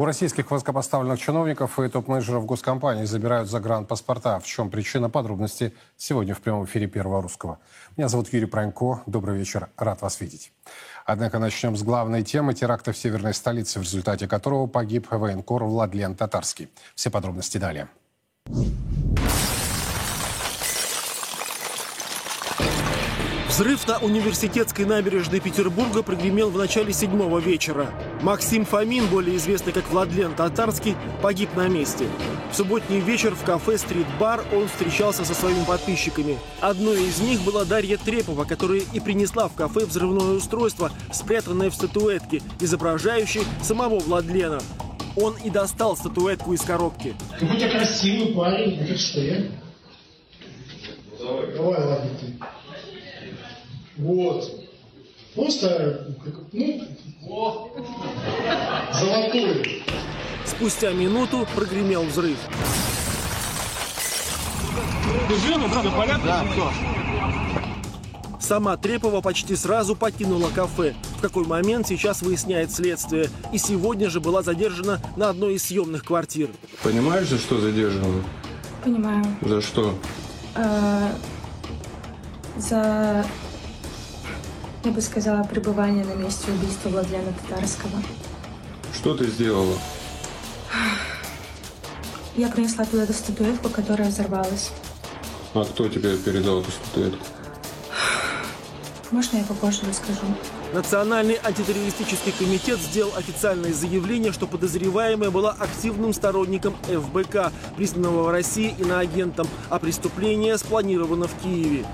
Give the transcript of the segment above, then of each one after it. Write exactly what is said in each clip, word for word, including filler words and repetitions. У российских высокопоставленных чиновников и топ-менеджеров госкомпаний забирают загранпаспорта. В чем причина? Подробности сегодня в прямом эфире Первого Русского. Меня зовут Юрий Пронько. Добрый вечер. Рад вас видеть. Однако начнем с главной темы теракта в северной столице, в результате которого погиб военкор Владлен Татарский. Все подробности далее. Взрыв на университетской набережной Петербурга прогремел в начале седьмого вечера. Максим Фомин, более известный как Владлен Татарский, погиб на месте. В субботний вечер в кафе «Стрит-бар» он встречался со своими подписчиками. Одной из них была Дарья Трепова, которая и принесла в кафе взрывное устройство, спрятанное в статуэтке, изображающей самого Владлена. Он и достал статуэтку из коробки. Какой-то красивый парень, это что я? Давай, давай, ладно ты. Вот. Просто, ну, золотой. Спустя минуту прогремел взрыв. Ты живы, брат, понятно? Да. Сама Трепова почти сразу покинула кафе, в какой момент сейчас выясняет следствие. И сегодня же была задержана на одной из съемных квартир. Понимаешь, за что задержана? Понимаю. За что? Э-э- за... Я бы сказала, пребывание на месте убийства Владлена Татарского. Что ты сделала? Я принесла туда эту статуэтку, которая взорвалась. А кто тебе передал эту статуэтку? Можно я попозже расскажу? Национальный антитеррористический комитет сделал официальное заявление, что подозреваемая была активным сторонником эф бэ ка, признанного в России иноагентом, а преступление спланировано в Киеве.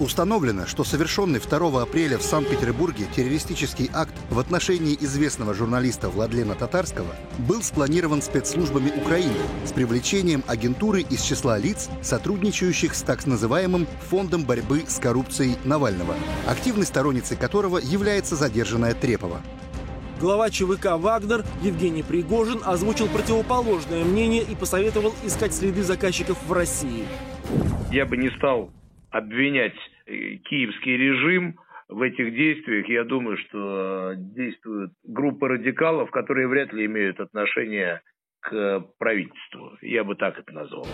Установлено, что совершенный второго апреля в Санкт-Петербурге террористический акт в отношении известного журналиста Владлена Татарского был спланирован спецслужбами Украины с привлечением агентуры из числа лиц, сотрудничающих с так называемым фондом борьбы с коррупцией Навального, активной сторонницей которого является задержанная Трепова. Глава че вэ ка «Вагнер» Евгений Пригожин озвучил противоположное мнение и посоветовал искать следы заказчиков в России. Я бы не стал обвинять киевский режим в этих действиях. Я думаю, что действует группа радикалов, которые вряд ли имеют отношение к правительству. Я бы так это назвал.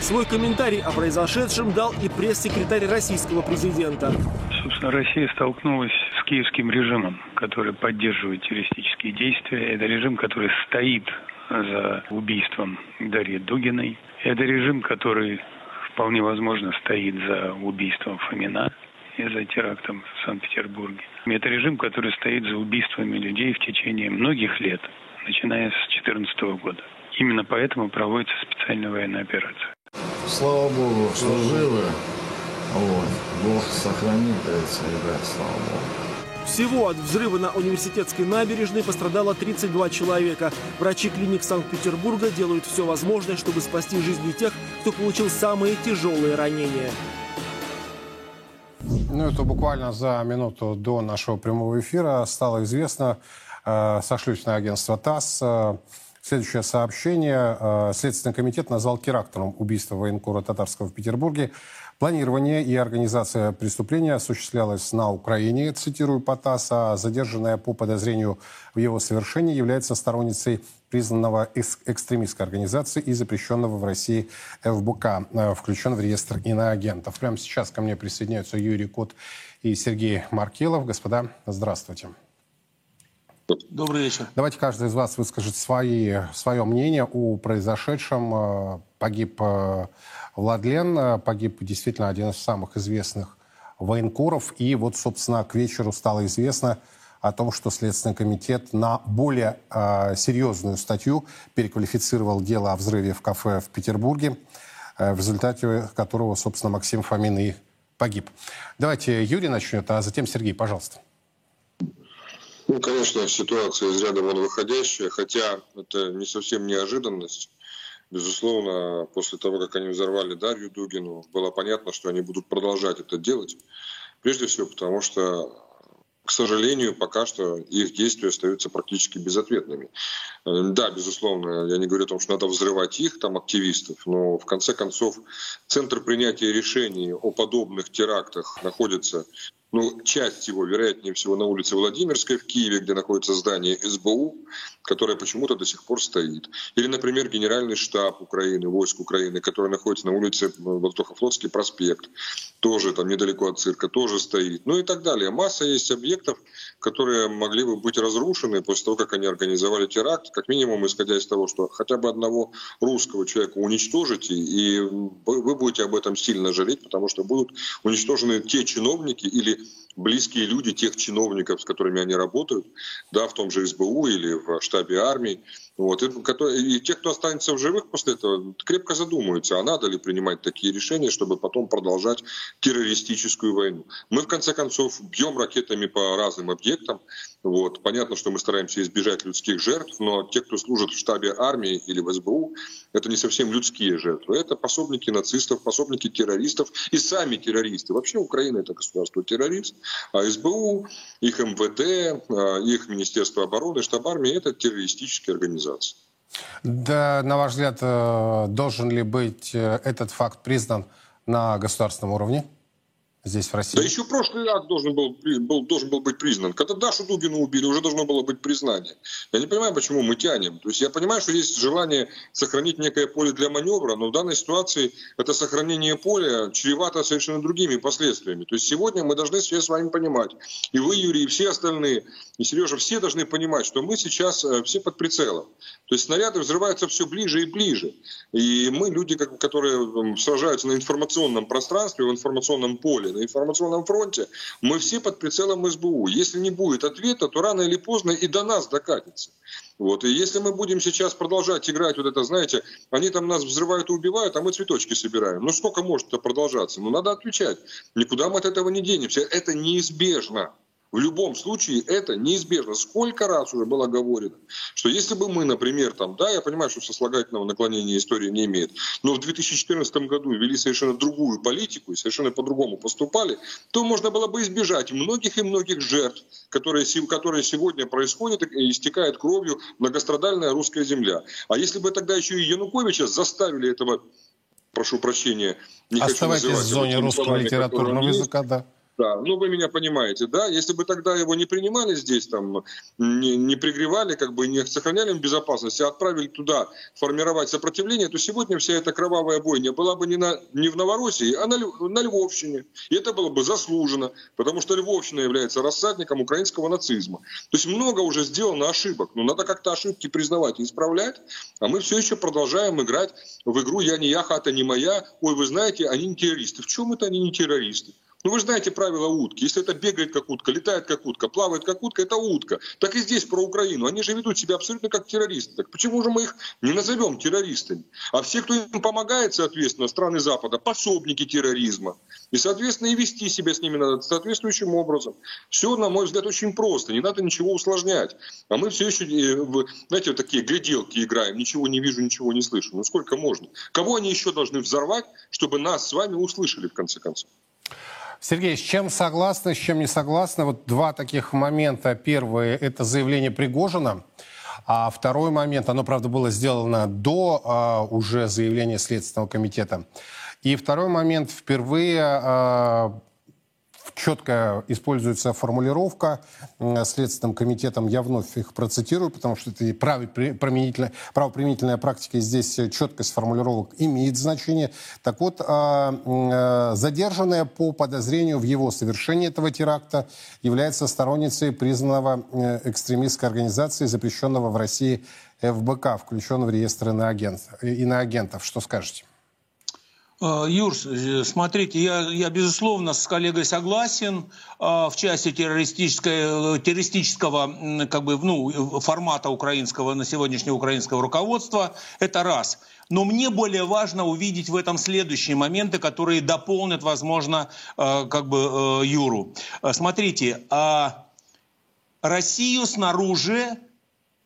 Свой комментарий о произошедшем дал и пресс-секретарь российского президента. Собственно, Россия столкнулась с киевским режимом, который поддерживает террористические действия. Это режим, который стоит за убийством Дарьи Дугиной. Это режим, который вполне возможно стоит за убийством Фомина и за терактом в Санкт-Петербурге. Это режим, который стоит за убийствами людей в течение многих лет, начиная с две тысячи четырнадцатого года. Именно поэтому проводится специальная военная операция. Слава Богу, что живы. Вот. Бог сохранит, ребят, слава Богу. Всего от взрыва на университетской набережной пострадало тридцать два человека. Врачи клиник Санкт-Петербурга делают все возможное, чтобы спасти жизни тех, кто получил самые тяжелые ранения. Ну, это буквально за минуту до нашего прямого эфира стало известно, э, сошлюсь на агентство ТАСС, э, следующее сообщение. Э, Следственный комитет назвал терактом убийство военкора Татарского в Петербурге. Планирование и организация преступления осуществлялась на Украине, цитирую по ТАСС, а задержанная по подозрению в его совершении является сторонницей признанного экстремистской организации и запрещенного в России эф бэ ка, включен в реестр иноагентов. Прямо сейчас ко мне присоединяются Юрий Кот и Сергей Маркелов. Господа, здравствуйте. Добрый вечер. Давайте каждый из вас выскажет свои, свое мнение о произошедшем. Погиб Владлен, погиб действительно один из самых известных военкоров. И вот, собственно, к вечеру стало известно о том, что Следственный комитет на более э, серьезную статью переквалифицировал дело о взрыве в кафе в Петербурге, э, в результате которого, собственно, Максим Фомин и погиб. Давайте Юрий начнет, а затем Сергей, пожалуйста. Ну, конечно, ситуация из ряда вон выходящая, хотя это не совсем неожиданность. Безусловно, после того, как они взорвали Дарью Дугину, было понятно, что они будут продолжать это делать. Прежде всего, потому что, к сожалению, пока что их действия остаются практически безответными. Да, безусловно, я не говорю о том, что надо взрывать их, там, активистов, но в конце концов центр принятия решений о подобных терактах находится ну, часть его, вероятнее всего, на улице Владимирской в Киеве, где находится здание эс бэ у, которое почему-то до сих пор стоит. Или, например, Генеральный штаб Украины, войск Украины, который находится на улице Воздухофлотский проспект, тоже там недалеко от цирка, тоже стоит. Ну и так далее. Масса есть объектов, которые могли бы быть разрушены после того, как они организовали теракт, как минимум, исходя из того, что хотя бы одного русского человека уничтожите, и вы будете об этом сильно жалеть, потому что будут уничтожены те чиновники или близкие люди тех чиновников, с которыми они работают, да, в том же эс бэ у или в штабе армии. Вот. И, и те, кто останется в живых после этого, крепко задумаются, а надо ли принимать такие решения, чтобы потом продолжать террористическую войну. Мы, в конце концов, бьем ракетами по разным объектам. Вот. Понятно, что мы стараемся избежать людских жертв, но те, кто служит в штабе армии или в эс бэ у, это не совсем людские жертвы. Это пособники нацистов, пособники террористов и сами террористы. Вообще Украина — это государство-террорист, а эс бэ у, их эм вэ тэ, их Министерство обороны, штаб армии — это террористические организации. Да, на ваш взгляд, должен ли быть этот факт признан на государственном уровне? Здесь, в России. Да еще прошлый год должен был, был, должен был быть признан. Когда Дашу Дугину убили, уже должно было быть признание. Я не понимаю, почему мы тянем. То есть я понимаю, что есть желание сохранить некое поле для маневра, но в данной ситуации это сохранение поля чревато совершенно другими последствиями. То есть сегодня мы должны все с вами понимать, и вы, Юрий, и все остальные, и Сережа, все должны понимать, что мы сейчас все под прицелом. То есть снаряды взрываются все ближе и ближе. И мы, люди, которые сражаются на информационном пространстве, в информационном поле, на информационном фронте, мы все под прицелом эс бэ у. Если не будет ответа, то рано или поздно и до нас докатится. Вот. И если мы будем сейчас продолжать играть вот это, знаете, они там нас взрывают и убивают, а мы цветочки собираем. Ну сколько может это продолжаться? Ну надо отвечать. Никуда мы от этого не денемся. Это неизбежно. В любом случае это неизбежно. Сколько раз уже было говорено, что если бы мы, например, там, да, я понимаю, что сослагательного наклонения история не имеет, но в две тысячи четырнадцатом году вели совершенно другую политику и совершенно по-другому поступали, то можно было бы избежать многих и многих жертв, которые, которые сегодня происходят и истекает кровью многострадальная русская земля. А если бы тогда еще и Януковича заставили этого, прошу прощения, не Оставайтесь хочу называть... Оставайтесь в зоне русского литературного языка, да. Да, ну вы меня понимаете, да, если бы тогда его не принимали здесь, там, не, не пригревали, как бы не сохраняли им безопасность, а отправили туда формировать сопротивление, то сегодня вся эта кровавая бойня была бы не, на, не в Новороссии, а на, на Львовщине. И это было бы заслуженно, потому что Львовщина является рассадником украинского нацизма. То есть много уже сделано ошибок, но надо как-то ошибки признавать и исправлять, а мы все еще продолжаем играть в игру «Я не я, хата не моя», «Ой, вы знаете, они не террористы». В чем это они не террористы? Ну вы же знаете правила утки. Если это бегает как утка, летает как утка, плавает как утка, это утка. Так и здесь про Украину. Они же ведут себя абсолютно как террористы. Так почему же мы их не назовем террористами? А все, кто им помогает, соответственно, страны Запада, пособники терроризма. И, соответственно, и вести себя с ними надо соответствующим образом. Все, на мой взгляд, очень просто. Не надо ничего усложнять. А мы все еще, знаете, вот такие гляделки играем. Ничего не вижу, ничего не слышу. Ну сколько можно? Кого они еще должны взорвать, чтобы нас с вами услышали, в конце концов? Сергей, с чем согласны, с чем не согласны? Вот два таких момента. Первый – это заявление Пригожина. А второй момент, оно, правда, было сделано до а, уже заявления Следственного комитета. И второй момент, впервые а, четко используется формулировка Следственным комитетом. Я вновь их процитирую, потому что это правоприменительная, правоприменительная практика. И здесь четкость формулировок имеет значение. Так вот, задержанная по подозрению в его совершении этого теракта является сторонницей признанного экстремистской организации, запрещенного в России эф бэ ка, включенного в реестр иноагентов. иноагентов. Что скажете? Юр, смотрите, я, я, безусловно, с коллегой согласен в части террористического, как бы, ну, формата украинского, на сегодняшнее украинского руководства. Это раз. Но мне более важно увидеть в этом следующие моменты, которые дополнят, возможно, как бы, Юру. Смотрите, Россию снаружи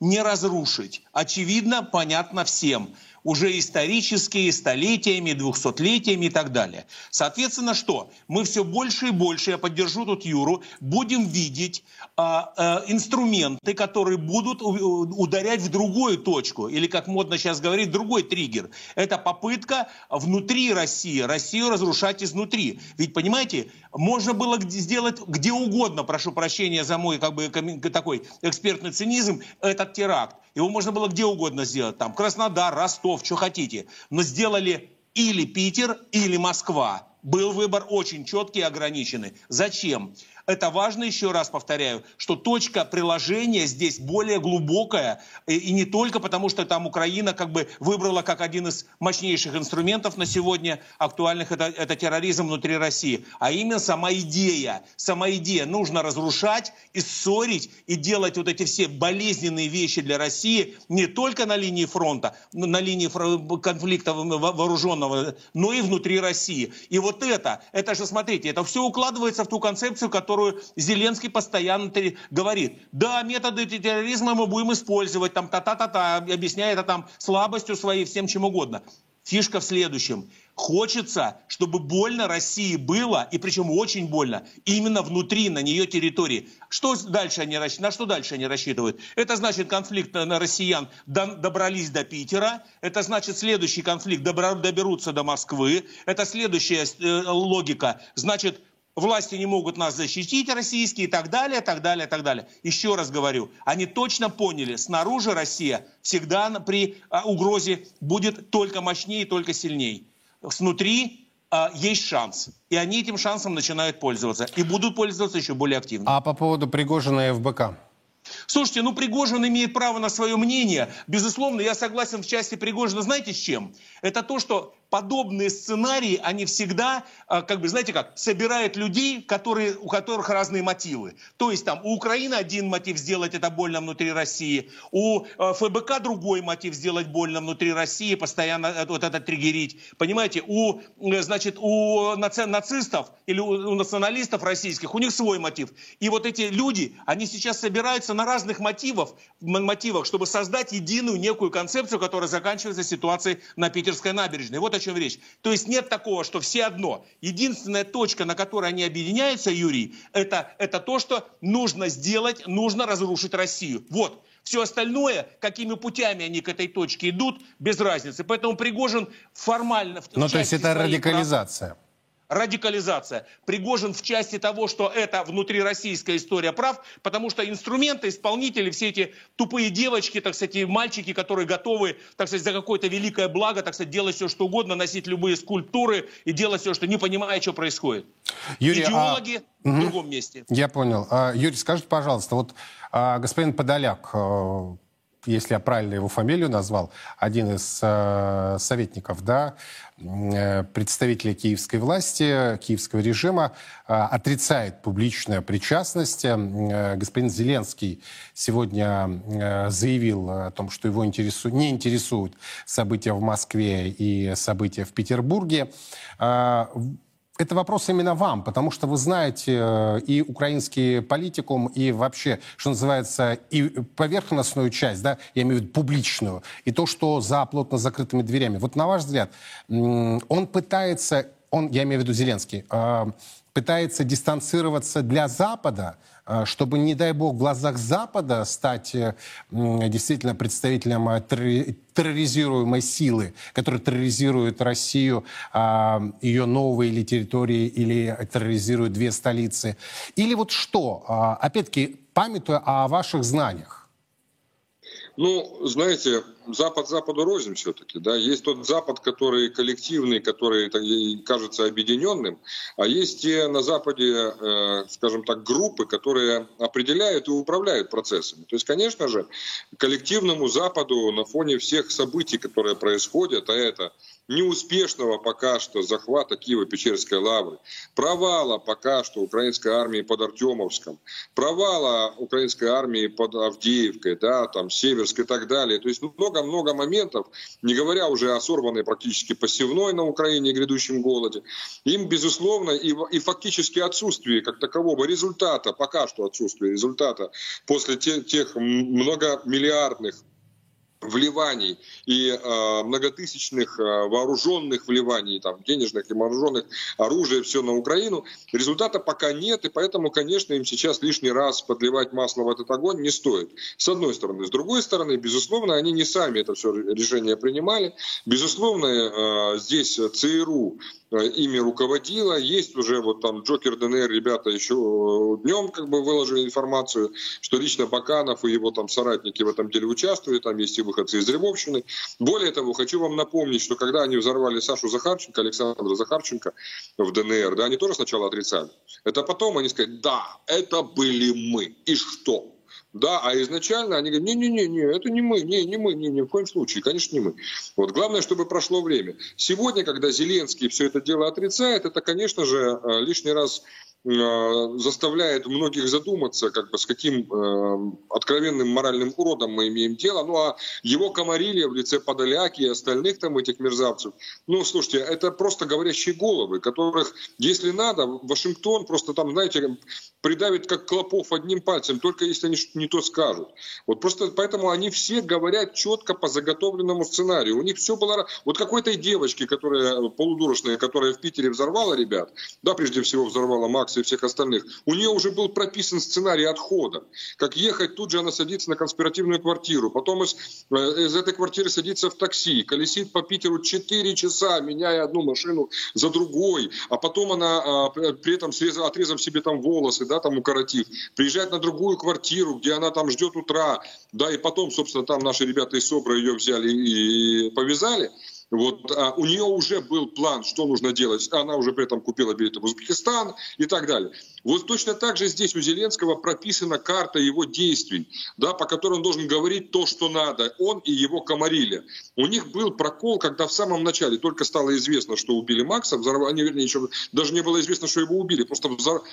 не разрушить. Очевидно, понятно всем. уже исторические, столетиями, двухсотлетиями и так далее. Соответственно, что? Мы все больше и больше, я поддержу тут Юру, будем видеть а, а, инструменты, которые будут ударять в другую точку, или, как модно сейчас говорить, другой триггер. Это попытка внутри России, Россию разрушать изнутри. Ведь, понимаете, можно было сделать где угодно, прошу прощения за мой как бы такой экспертный цинизм, этот теракт. Его можно было где угодно сделать, там Краснодар, Ростов, что хотите. Но сделали или Питер, или Москва. Был выбор очень четкий и ограниченный. Зачем? Это важно, еще раз повторяю, что точка приложения здесь более глубокая. И не только потому, что там Украина как бы выбрала как один из мощнейших инструментов на сегодня актуальных это, это терроризм внутри России. А именно сама идея. Сама идея. Нужно разрушать и ссорить, и делать вот эти все болезненные вещи для России не только на линии фронта, на линии конфликта вооруженного, но и внутри России. И вот это, это же, смотрите, это все укладывается в ту концепцию, которая которую Зеленский постоянно говорит. Да, методы терроризма мы будем использовать, там та-та-та-та, объясняя это там слабостью своей, всем чем угодно. Фишка в следующем. Хочется, чтобы больно России было, и причем очень больно, именно внутри, на ее территории. Что дальше они, на что дальше они рассчитывают? Это значит, конфликт на россиян добрались до Питера, это значит, следующий конфликт доберутся до Москвы, это следующая логика, значит, власти не могут нас защитить, российские, и так далее, так далее, так далее. Еще раз говорю, они точно поняли, снаружи Россия всегда при угрозе будет только мощнее, только сильнее. Снутри а, есть шанс. И они этим шансом начинают пользоваться. И будут пользоваться еще более активно. А по поводу Пригожина и ФБК? Слушайте, ну Пригожин имеет право на свое мнение. Безусловно, я согласен в части Пригожина. Знаете с чем? Это то, что подобные сценарии, они всегда, как бы, знаете как, собирают людей, которые, у которых разные мотивы. То есть там у Украины один мотив сделать это больно внутри России, у ФБК другой мотив сделать больно внутри России, постоянно вот это триггерить. Понимаете, у, значит, у наци- нацистов или у, у националистов российских, у них свой мотив. И вот эти люди, они сейчас собираются на разных мотивах, мотивах, чтобы создать единую некую концепцию, которая заканчивается ситуацией на Питерской набережной. Вот о чем речь. То есть нет такого, что все одно. Единственная точка, на которой они объединяются, Юрий, это, это то, что нужно сделать, нужно разрушить Россию. Вот. Все остальное, какими путями они к этой точке идут, без разницы. Поэтому Пригожин формально... В ну, то есть это радикализация. Прав... Радикализация. Пригожин в части того, что это внутрироссийская история прав, потому что инструменты, исполнители, все эти тупые девочки, так сказать, и мальчики, которые готовы, так сказать, за какое-то великое благо, так сказать, делать все, что угодно, носить любые скульптуры и делать все, что не понимая, что происходит. Юрий, идеологи а... в другом месте. Я понял. Юрий, скажите, пожалуйста, вот господин Подоляк, если я правильно его фамилию назвал, один из э, советников, да, э, представителей киевской власти, киевского режима, э, отрицает публичную причастность. Э, господин Зеленский сегодня э, заявил о том, что его интересу... не интересуют события в Москве и события в Петербурге. Э, Это вопрос именно вам, потому что вы знаете и украинский политикум, и вообще, что называется, и поверхностную часть, да, я имею в виду публичную, и то, что за плотно закрытыми дверями. Вот на ваш взгляд, он пытается, он, я имею в виду Зеленский, пытается дистанцироваться для Запада, чтобы, не дай бог, в глазах Запада стать действительно представителем терроризируемой силы, которая терроризирует Россию, ее новые или территории, или терроризирует две столицы. Или вот что? Опять-таки, памятуя о ваших знаниях. Ну, знаете, Запад Западу рознь все-таки, да. Есть тот Запад, который коллективный, который так, кажется объединенным, а есть те на Западе, э, скажем так, группы, которые определяют и управляют процессами. То есть, конечно же, коллективному Западу на фоне всех событий, которые происходят, а это... неуспешного пока что захвата Киево-Печерской лавры, провала пока что украинской армии под Артемовском, провала украинской армии под Авдеевкой, да, там, Северской и так далее. То есть много-много моментов, не говоря уже о сорванной практически посевной на Украине и грядущем голоде. Им, безусловно, и, и фактически отсутствие как такового результата, пока что отсутствие результата после тех, тех многомиллиардных вливаний и э, многотысячных э, вооруженных вливаний, там, денежных и вооруженных, оружия, все на Украину. Результата пока нет, и поэтому, конечно, им сейчас лишний раз подливать масло в этот огонь не стоит. С одной стороны. С другой стороны, безусловно, они не сами это все решение принимали. Безусловно, э, здесь ЦРУ ими руководила. Есть уже вот там Джокер ДНР, ребята еще днем как бы выложили информацию, что лично Баканов и его там соратники в этом деле участвуют, там есть и выходцы из Рябовщины. Более того, хочу вам напомнить, что когда они взорвали Сашу Захарченко, Александра Захарченко в ДНР, да, они тоже сначала отрицали. Это потом они сказали, да, это были мы, и что? Да, а изначально они говорят, не-не-не, это не мы, не, не мы, не, ни в коем случае, конечно, не мы. Вот, главное, чтобы прошло время. Сегодня, когда Зеленский все это дело отрицает, это, конечно же, лишний раз заставляет многих задуматься, как бы с каким э, откровенным моральным уродом мы имеем дело. Ну а его комарили в лице Подоляки и остальных там этих мерзавцев. Ну слушайте, это просто говорящие головы, которых, если надо, Вашингтон просто там, знаете, придавит как клопов одним пальцем, только если они не то скажут. Вот просто поэтому они все говорят четко по заготовленному сценарию. У них все было... Вот какой-то девочке, которая полудурочная, которая в Питере взорвала ребят, да, прежде всего взорвала Макса и всех остальных, у нее уже был прописан сценарий отхода. Как ехать, тут же она садится на конспиративную квартиру, потом из, из этой квартиры садится в такси, колесит по Питеру четыре часа, меняя одну машину за другой, а потом она, при этом срезав, отрезав себе там волосы, да, там укоротив, приезжает на другую квартиру, где она там ждет утра, да, и потом, собственно, там наши ребята из СОБРа ее взяли и повязали. Вот, а у нее уже был план, что нужно делать. Она уже при этом купила билеты в Узбекистан и так далее. Вот точно так же здесь у Зеленского прописана карта его действий, да, по которой он должен говорить то, что надо. Он и его комарили. У них был прокол, когда в самом начале только стало известно, что убили Макса, взорвали, вернее, еще даже не было известно, что его убили, просто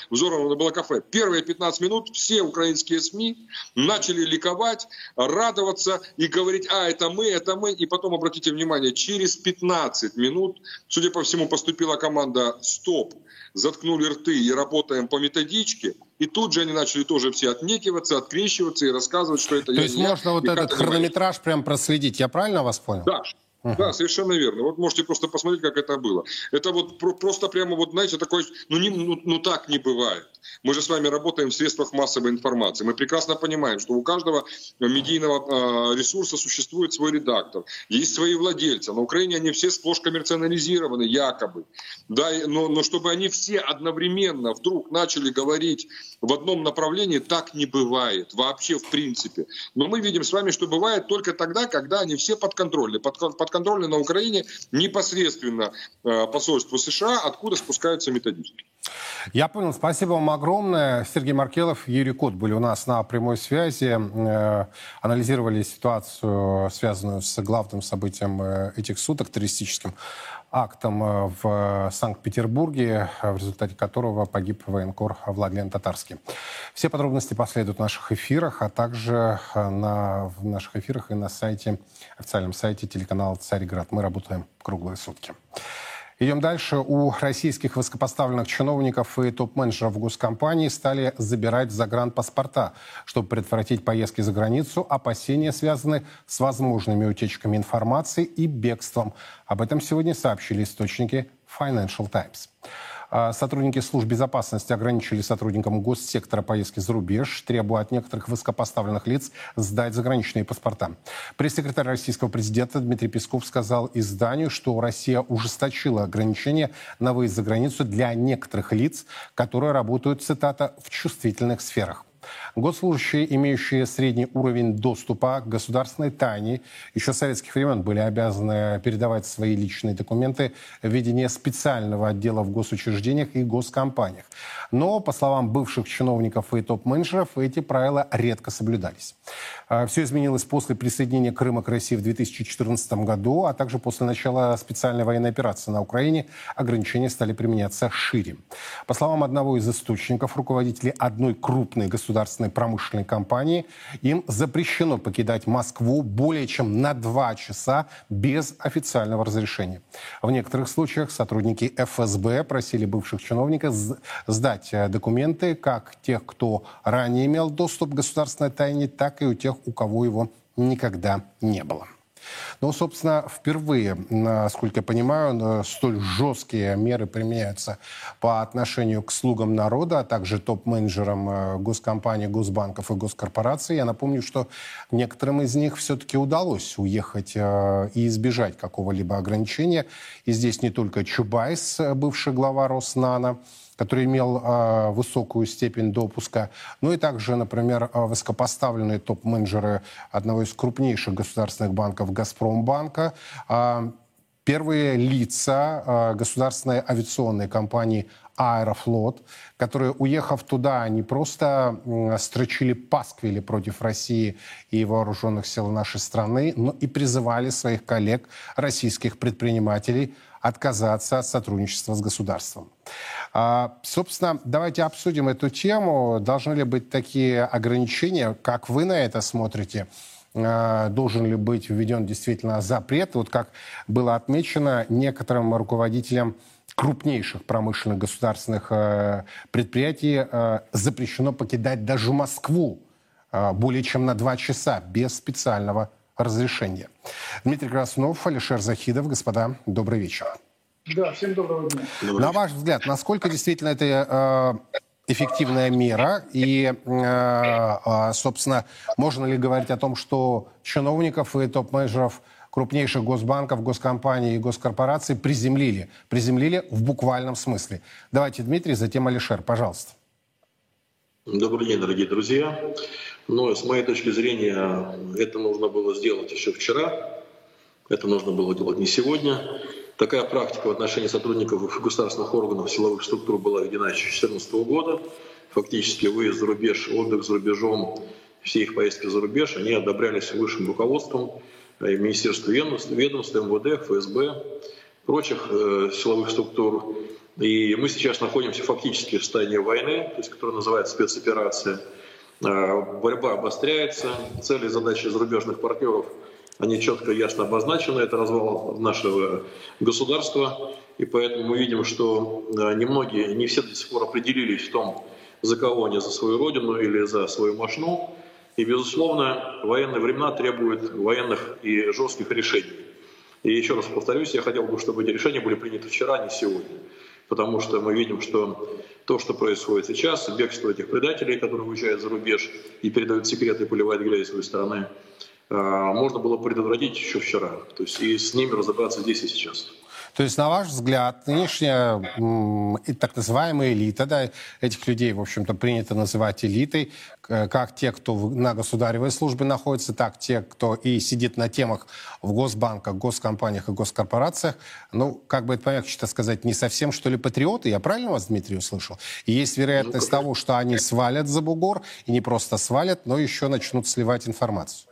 взорвано было кафе. Первые пятнадцать минут все украинские СМИ начали ликовать, радоваться и говорить, а, это мы, это мы. И потом, обратите внимание, через пятнадцать минут, судя по всему, поступила команда «Стоп», заткнули рты и работаем по методичке. И тут же они начали тоже все отнекиваться, открещиваться и рассказывать, что это... То я есть я, можно я, вот этот хронометраж моя... прям проследить, я правильно вас понял? Да. Uh-huh. Да, совершенно верно. Вот можете просто посмотреть, как это было. Это вот просто прямо, вот, знаете, такое, ну, не, ну, ну так не бывает. Мы же с вами работаем в средствах массовой информации. Мы прекрасно понимаем, что у каждого медийного э, ресурса существует свой редактор, есть свои владельцы. На Украине они все сплошь коммерциализированы, якобы. Да, но, но чтобы они все одновременно вдруг начали говорить в одном направлении, так не бывает вообще в принципе. Но мы видим с вами, что бывает только тогда, когда они все подконтрольны. Под контроль на Украине непосредственно посольству США, откуда спускаются методички. Я понял. Спасибо вам огромное. Сергей Маркелов, Юрий Кот были у нас на прямой связи. Анализировали ситуацию, связанную с главным событием этих суток, террористическим актом в Санкт-Петербурге, в результате которого погиб военкор Владлен Татарский. Все подробности последуют в наших эфирах, а также на, в наших эфирах и на сайте, официальном сайте телеканала «Царьград». Мы работаем круглые сутки. Идем дальше. У российских высокопоставленных чиновников и топ-менеджеров госкомпаний стали забирать загранпаспорта, чтобы предотвратить поездки за границу. Опасения связаны с возможными утечками информации и бегством. Об этом сегодня сообщили источники Financial Times. Сотрудники служб безопасности ограничили сотрудникам госсектора поездки за рубеж, требуя от некоторых высокопоставленных лиц сдать заграничные паспорта. Пресс-секретарь российского президента Дмитрий Песков сказал изданию, что Россия ужесточила ограничения на выезд за границу для некоторых лиц, которые работают, цитата, «в чувствительных сферах». Госслужащие, имеющие средний уровень доступа к государственной тайне, еще с советских времен были обязаны передавать свои личные документы в ведение специального отдела в госучреждениях и госкомпаниях. Но, по словам бывших чиновников и топ-менеджеров, эти правила редко соблюдались. Все изменилось после присоединения Крыма к России в две тысячи четырнадцатом году, а также после начала специальной военной операции на Украине ограничения стали применяться шире. По словам одного из источников, руководителей одной крупной государственной промышленной компании, им запрещено покидать Москву более чем на два часа без официального разрешения. В некоторых случаях сотрудники эф эс бэ просили бывших чиновников сдать документы как тех, кто ранее имел доступ к государственной тайне, так и у тех, у кого его никогда не было. Но, собственно, впервые, насколько я понимаю, столь жесткие меры применяются по отношению к слугам народа, а также топ-менеджерам госкомпаний, госбанков и госкорпораций. Я напомню, что некоторым из них все-таки удалось уехать и избежать какого-либо ограничения. И здесь не только Чубайс, бывший глава Роснана, который имел э, высокую степень допуска, ну и также, например, высокопоставленные топ-менеджеры одного из крупнейших государственных банков «Газпромбанка», э, первые лица э, государственной авиационной компании «Аэрофлот», которые, уехав туда, не просто э, строчили пасквили против России и вооруженных сил нашей страны, но и призывали своих коллег, российских предпринимателей, отказаться от сотрудничества с государством. А, собственно, давайте обсудим эту тему. Должны ли быть такие ограничения? Как вы на это смотрите? А, должен ли быть введен действительно запрет? Вот как было отмечено некоторым руководителям крупнейших промышленных государственных э, предприятий, э, запрещено покидать даже Москву э, более чем на два часа без специального разрешения. Дмитрий Краснов, Алишер Захидов. Господа, добрый вечер. Да, всем доброго дня. Добрый. На ваш взгляд, насколько действительно это э, эффективная мера? И, э, собственно, можно ли говорить о том, что чиновников и топ-менеджеров крупнейших госбанков, госкомпаний и госкорпораций приземлили? Приземлили в буквальном смысле. Давайте, Дмитрий, затем Алишер, пожалуйста. Добрый день, дорогие друзья. Но с моей точки зрения, это нужно было сделать еще вчера. Это нужно было делать не сегодня. Такая практика в отношении сотрудников государственных органов, силовых структур была введена еще с две тысячи четырнадцатого года. Фактически выезд за рубеж, отдых за рубежом, все их поездки за рубеж, они одобрялись высшим руководством, и Министерством ведомств, МВД, ФСБ, прочих э, силовых структур. И мы сейчас находимся фактически в стадии войны, то есть, которая называется спецоперация. Борьба обостряется, цели и задачи зарубежных партнеров, они четко и ясно обозначены, это развал нашего государства, и поэтому мы видим, что немногие, не все до сих пор определились в том, за кого они, за свою родину или за свою машину, и, безусловно, военные времена требуют военных и жестких решений. И еще раз повторюсь, я хотел бы, чтобы эти решения были приняты вчера, а не сегодня. Потому что мы видим, что то, что происходит сейчас, бегство этих предателей, которые выезжают за рубеж и передают секреты, и поливают грязь своей страны, можно было предотвратить еще вчера. То есть и с ними разобраться здесь и сейчас. То есть, на ваш взгляд, нынешняя так называемая элита, да, этих людей, в общем-то, принято называть элитой, как те, кто на государевой службе находится, так те, кто и сидит на темах в госбанках, госкомпаниях и госкорпорациях, ну, как бы это помягче-то сказать, не совсем, что ли, патриоты, я правильно вас, Дмитрий, услышал? И есть вероятность ну, того, что они свалят за бугор, и не просто свалят, но еще начнут сливать информацию.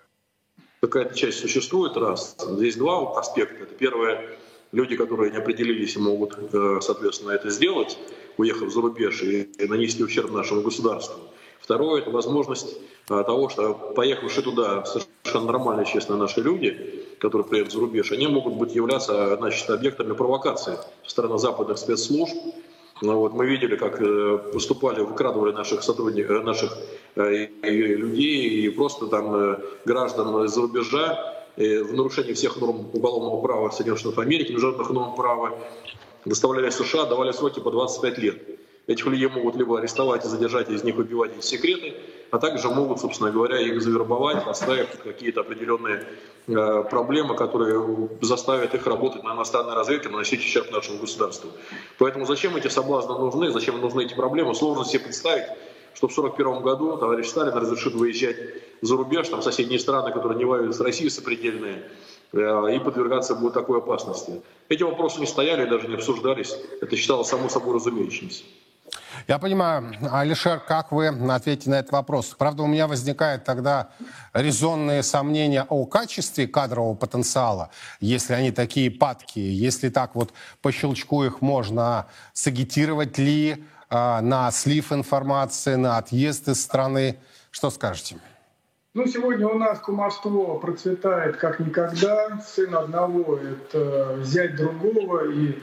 Какая-то часть существует, раз. Здесь два аспекта. Это первое. Люди, которые не определились и могут, соответственно, это сделать, уехав за рубеж и нанести ущерб нашему государству. Второе – это возможность того, что поехавшие туда совершенно нормальные, честные наши люди, которые приедут за рубеж, они могут быть являться, значит, объектами провокации со стороны западных спецслужб. Вот, мы видели, как поступали, выкрадывали наших сотрудников, наших людей и просто там граждан из-за рубежа, в нарушении всех норм уголовного права Соединенных Штатов Америки, международных норм права, доставляли в США, давали сроки по двадцать пять лет. Этих людей могут либо арестовать и задержать, из них убивать их секреты, а также могут, собственно говоря, их завербовать, оставив какие-то определенные э, проблемы, которые заставят их работать на иностранной разведке, наносить ущерб нашему государству. Поэтому зачем эти соблазны нужны, зачем нужны эти проблемы, сложно себе представить, что в сорок первом году товарищ Сталин разрешит выезжать за рубеж, там соседние страны, которые не воюют с Россией, сопредельные, и подвергаться будет такой опасности. Эти вопросы не стояли, даже не обсуждались. Это считалось само собой разумеющимся. Я понимаю, Алишер, как вы ответите на этот вопрос? Правда, у меня возникают тогда резонные сомнения о качестве кадрового потенциала, если они такие падкие, если так вот по щелчку их можно сагитировать ли, на слив информации, на отъезд из страны. Что скажете? Ну, сегодня у нас кумовство процветает как никогда. Сын одного – это зять другого, и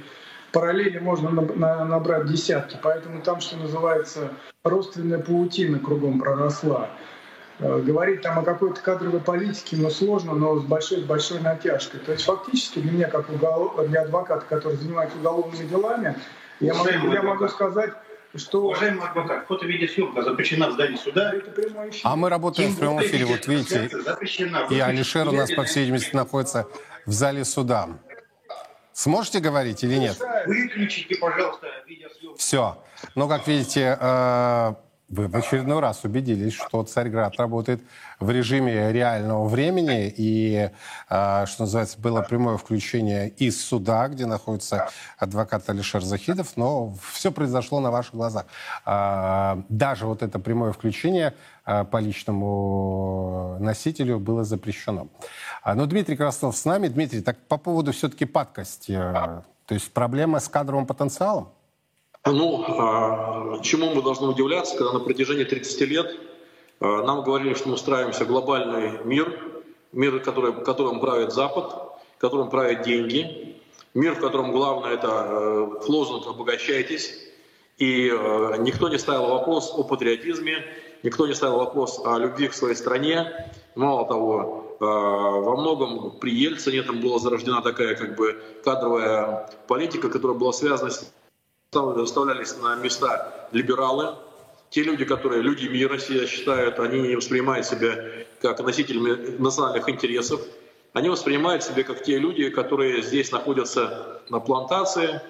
параллели можно набрать десятки. Поэтому там, что называется, родственная паутина кругом проросла. Говорить там о какой-то кадровой политике, ну, сложно, но с большой, большой натяжкой. То есть фактически для меня, как уголов... для адвоката, который занимается уголовными делами, я могу, я могу сказать, что... Уважаемый адвокат, фото-видеосъемка запрещена в здании суда. А мы работаем в прямом эфире, вот видите, и Алишер у нас, по всей видимости, находится в зале суда. Сможете говорить или нет? Выключите, пожалуйста, видеосъемку. Все. Но, как видите... Э... Вы в очередной раз убедились, что Царьград работает в режиме реального времени. И, что называется, было прямое включение из суда, где находится адвокат Алишер Захидов. Но все произошло на ваших глазах. Даже вот это прямое включение по личному носителю было запрещено. Но Дмитрий Краснов с нами. Дмитрий, так по поводу все-таки падкости. То есть проблема с кадровым потенциалом? Ну, а чему мы должны удивляться, когда на протяжении тридцати лет нам говорили, что мы устраиваемся в глобальный мир, мир, который, которым правит Запад, которым правят деньги, мир, в котором главное это лозунг «обогащайтесь», и никто не ставил вопрос о патриотизме, никто не ставил вопрос о любви к своей стране. Мало того, во многом при Ельцине там была зарождена такая как бы кадровая политика, которая была связана с... Выставлялись на места либералы, те люди, которые люди мира себя считают, они не воспринимают себя как носителями национальных интересов, они воспринимают себя как те люди, которые здесь находятся на плантации,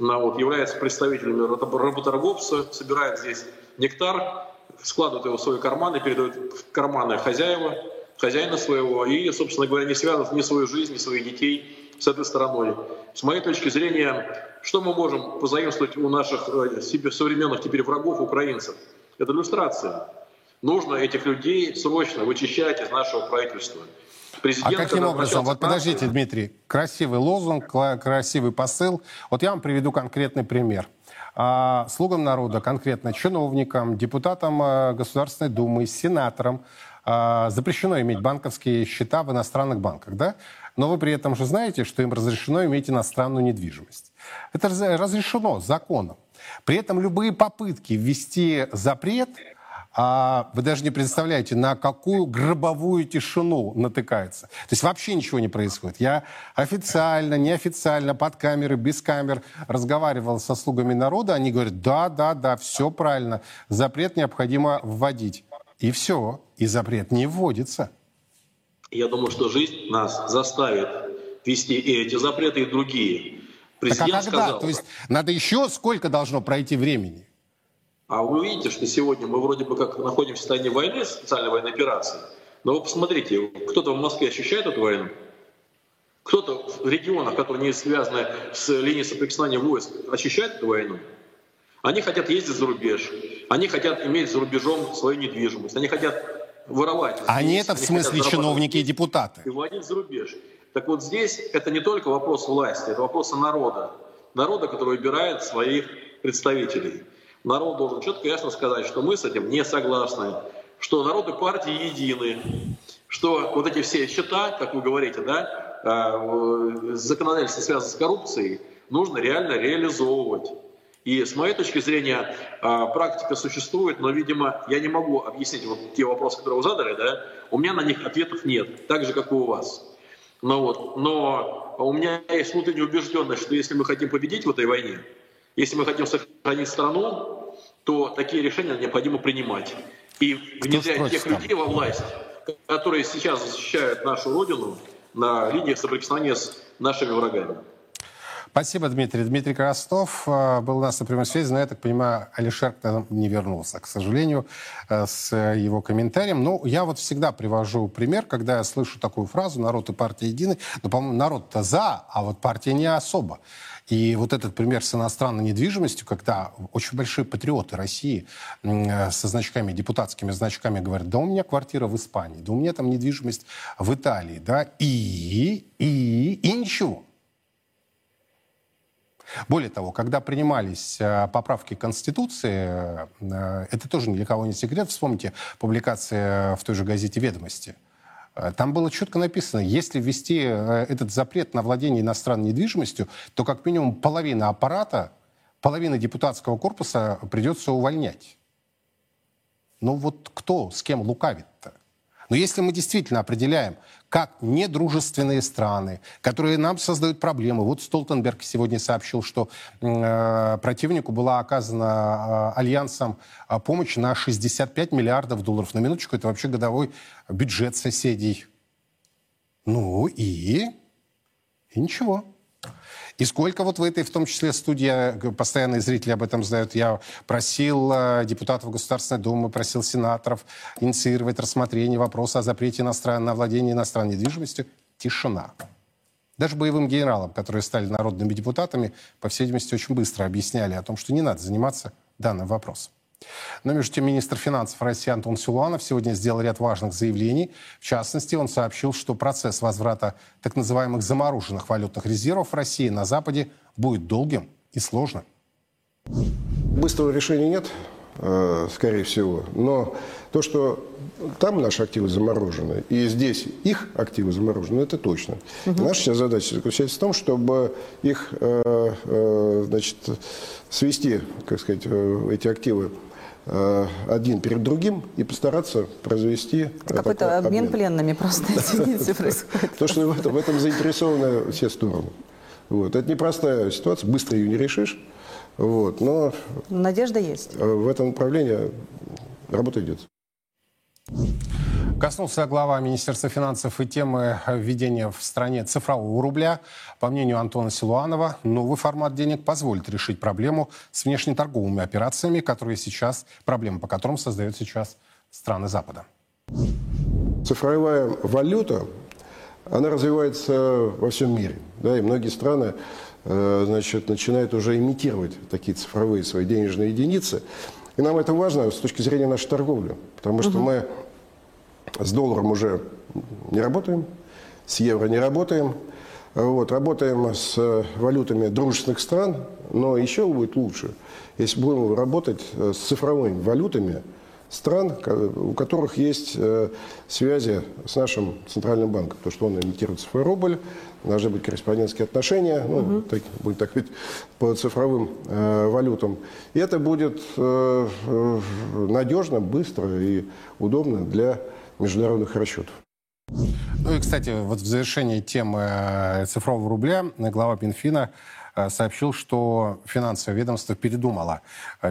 на, вот, являются представителями работорговца, собирают здесь нектар, складывают его в свои карманы, передают в карманы хозяева, хозяина своего и, собственно говоря, не связывают ни свою жизнь, ни своих детей с этой стороной. С моей точки зрения, что мы можем позаимствовать у наших современных теперь врагов, украинцев? Это иллюстрация. Нужно этих людей срочно вычищать из нашего правительства. Президент, а каким образом? Вот подождите, Дмитрий. Красивый лозунг, красивый посыл. Вот я вам приведу конкретный пример. Слугам народа, конкретно чиновникам, депутатам Государственной Думы, сенаторам запрещено иметь банковские счета в иностранных банках, да? Но вы при этом же знаете, что им разрешено иметь иностранную недвижимость. Это разрешено законом. При этом любые попытки ввести запрет, вы даже не представляете, на какую гробовую тишину натыкается. То есть вообще ничего не происходит. Я официально, неофициально, под камеры, без камер разговаривал со слугами народа. Они говорят, да, да, да, все правильно, запрет необходимо вводить. И все, и запрет не вводится. Я думаю, что жизнь нас заставит вести и эти запреты, и другие. Президент а сказал... То есть надо еще сколько должно пройти времени? А вы видите, что сегодня мы вроде бы как находимся в состоянии войны, специальной военной операции. Но вы посмотрите, кто-то в Москве ощущает эту войну? Кто-то в регионах, которые не связаны с линией соприкосновения войск, ощущает эту войну? Они хотят ездить за рубеж, они хотят иметь за рубежом свою недвижимость, они хотят... воровать. Они это в смысле чиновники и депутаты. И вводить за рубеж. Так вот здесь это не только вопрос власти, это вопрос народа. Народа, который выбирает своих представителей. Народ должен четко и ясно сказать, что мы с этим не согласны, что народ и партии едины, что вот эти все счета, как вы говорите, да, законодательство связано с коррупцией, нужно реально реализовывать. И с моей точки зрения практика существует, но, видимо, я не могу объяснить вот те вопросы, которые вы задали, да? У меня на них ответов нет, так же, как и у вас. Но, вот, но у меня есть внутренняя убежденность, что если мы хотим победить в этой войне, если мы хотим сохранить страну, то такие решения необходимо принимать. И внедрять тех людей во власть, которые сейчас защищают нашу Родину на линиях соприкосновения с нашими врагами. Спасибо, Дмитрий. Дмитрий Краснов был у нас на прямой связи, но, я так понимаю, Алишер к нам не вернулся, к сожалению, с его комментарием. Но я вот всегда привожу пример, когда я слышу такую фразу «народ и партия едины». Но, по-моему, народ-то за, а вот партия не особо. И вот этот пример с иностранной недвижимостью, когда очень большие патриоты России со значками, депутатскими значками говорят, да у меня квартира в Испании, да у меня там недвижимость в Италии, да, и, и, и ничего. Более того, когда принимались поправки к Конституции, это тоже ни для кого не секрет, вспомните публикации в той же газете «Ведомости». Там было четко написано, если ввести этот запрет на владение иностранной недвижимостью, то как минимум половина аппарата, половина депутатского корпуса придется увольнять. Ну вот кто с кем лукавит-то? Но если мы действительно определяем, как недружественные страны, которые нам создают проблемы. Вот Столтенберг сегодня сообщил, что э, противнику была оказана э, альянсом э, помощь на шестьдесят пять миллиардов долларов. На минуточку, это вообще годовой бюджет соседей. Ну и... и ничего. И сколько вот в этой, в том числе, студии, постоянные зрители об этом знают, я просил депутатов Государственной Думы, просил сенаторов инициировать рассмотрение вопроса о запрете иностран... на владение иностранной недвижимостью. Тишина. Даже боевым генералам, которые стали народными депутатами, по всей видимости, очень быстро объясняли о том, что не надо заниматься данным вопросом. Но между тем министр финансов России Антон Силуанов сегодня сделал ряд важных заявлений. В частности, он сообщил, что процесс возврата так называемых замороженных валютных резервов России на Западе будет долгим и сложным. Быстрого решения нет, скорее всего. Но то, что там наши активы заморожены, и здесь их активы заморожены, это точно. Угу. Наша сейчас задача заключается в том, чтобы их, значит, свести, как сказать, эти активы один перед другим и постараться произвести... Какой-то обмен, обмен пленными просто, извините, происходит. То, что в этом заинтересованы все стороны. Это непростая ситуация, быстро ее не решишь. Но надежда есть. В этом направлении работа идет. Коснулся глава Министерства финансов и темы введения в стране цифрового рубля. По мнению Антона Силуанова, новый формат денег позволит решить проблему с внешнеторговыми операциями, которые сейчас, проблема по которым создают сейчас страны Запада. Цифровая валюта, она развивается во всем мире. Да, и многие страны, значит, начинают уже имитировать такие цифровые свои денежные единицы. И нам это важно с точки зрения нашей торговли, потому что угу. мы с долларом уже не работаем, с евро не работаем, вот, работаем с валютами дружественных стран, но еще будет лучше, если будем работать с цифровыми валютами стран, у которых есть связи с нашим центральным банком, потому что он имитирует свой рубль, должны быть корреспондентские отношения, mm-hmm. ну, так, будем так говорить, по цифровым э, валютам. И это будет э, надежно, быстро и удобно для международных расчетов. Ну и, кстати, вот в завершении темы цифрового рубля глава Минфина сообщил, что финансовое ведомство передумало